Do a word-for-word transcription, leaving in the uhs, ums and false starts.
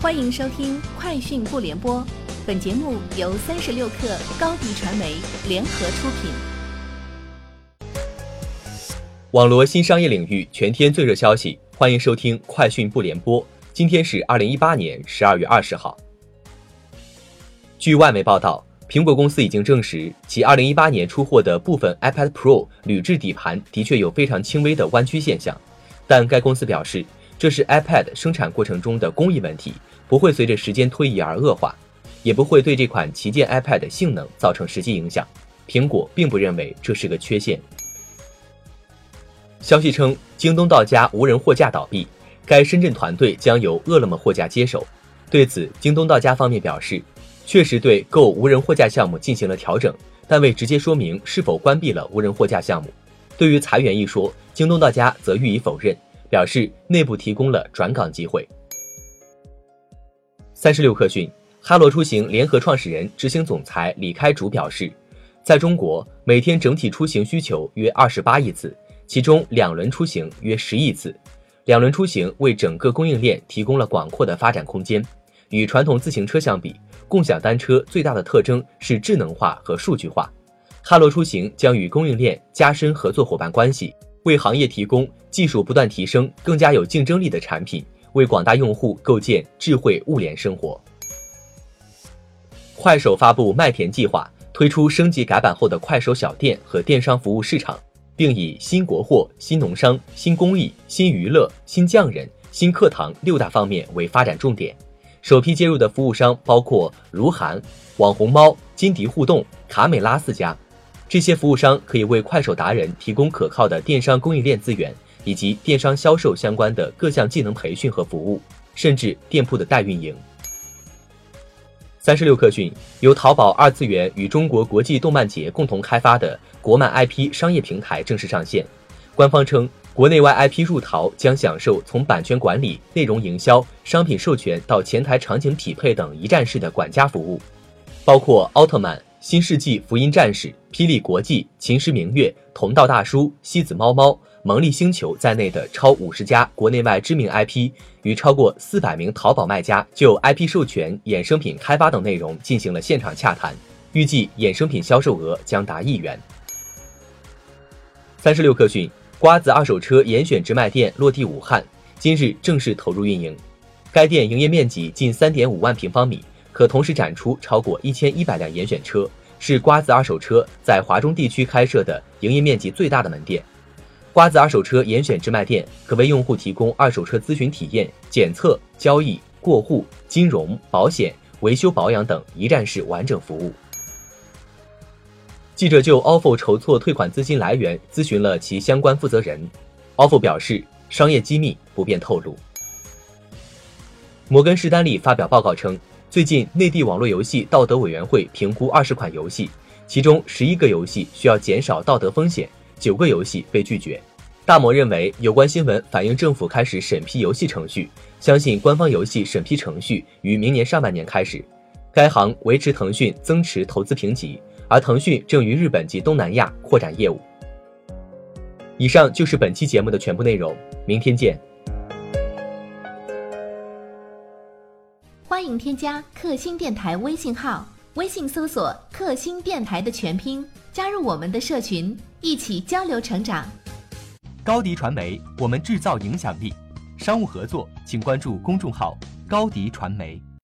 欢迎收听快讯不联播，本节目由三十六克高低传媒联合出品。网罗新商业领域全天最热消息，欢迎收听快讯不联播。今天是二零一八年十二月二十号。据外媒报道，苹果公司已经证实，其二零一八年出货的部分 iPad Pro 铝制底盘的确有非常轻微的弯曲现象，但该公司表示，这是 iPad 生产过程中的工艺问题，不会随着时间推移而恶化，也不会对这款旗舰 iPad 的性能造成实际影响。苹果并不认为这是个缺陷。消息称，京东到家无人货架倒闭，该深圳团队将由饿了么货架接手。对此，京东到家方面表示，确实对购无人货架项目进行了调整，但未直接说明是否关闭了无人货架项目。对于裁员一说，京东到家则予以否认，表示内部提供了转岗机会。三十六氪讯，哈罗出行联合创始人、执行总裁李开竺表示，在中国，每天整体出行需求约二十八亿次，其中两轮出行约十亿次。两轮出行为整个供应链提供了广阔的发展空间。与传统自行车相比，共享单车最大的特征是智能化和数据化。哈罗出行将与供应链加深合作伙伴关系，为行业提供技术不断提升、更加有竞争力的产品，为广大用户构建智慧物联生活。快手发布麦田计划，推出升级改版后的快手小店和电商服务市场，并以新国货、新农商、新公益、新娱乐、新匠人、新课堂六大方面为发展重点。首批接入的服务商包括如涵、网红猫、金迪互动、卡美拉四家。这些服务商可以为快手达人提供可靠的电商供应链资源，以及电商销售相关的各项技能培训和服务，甚至店铺的代运营。三十六氪讯，由淘宝二次元与中国国际动漫节共同开发的国漫 I P 商业平台正式上线。官方称，国内外 I P 入淘将享受从版权管理、内容营销、商品授权到前台场景匹配等一站式的管家服务，包括奥特曼、新世纪福音战士、霹雳国际、秦时明月、同道大叔、西子猫猫、萌力星球在内的超五十家国内外知名 I P 与超过四百名淘宝卖家就 I P 授权、衍生品开发等内容进行了现场洽谈，预计衍生品销售额将达亿元。三十六氪讯，瓜子二手车严选直卖店落地武汉，今日正式投入运营。该店营业面积近 三点五 万平方米，可同时展出超过一千一百辆严选车，是瓜子二手车在华中地区开设的营业面积最大的门店。瓜子二手车严选直卖店可为用户提供二手车咨询体验、检测、交易、过户、金融、保险、维修保养等一站式完整服务。记者就 O F O 筹措退款资金来源咨询了其相关负责人， O F O 表示商业机密不便透露。摩根士丹利发表报告称，最近内地网络游戏道德委员会评估二十款游戏，其中十一个游戏需要减少道德风险，九个游戏被拒绝。大摩认为有关新闻反映政府开始审批游戏程序，相信官方游戏审批程序于明年上半年开始。该行维持腾讯增持投资评级，而腾讯正于日本及东南亚扩展业务。以上就是本期节目的全部内容，明天见。欢迎添加克星电台微信号，微信搜索克星电台的全拼，加入我们的社群，一起交流成长。高迪传媒，我们制造影响力。商务合作，请关注公众号高迪传媒。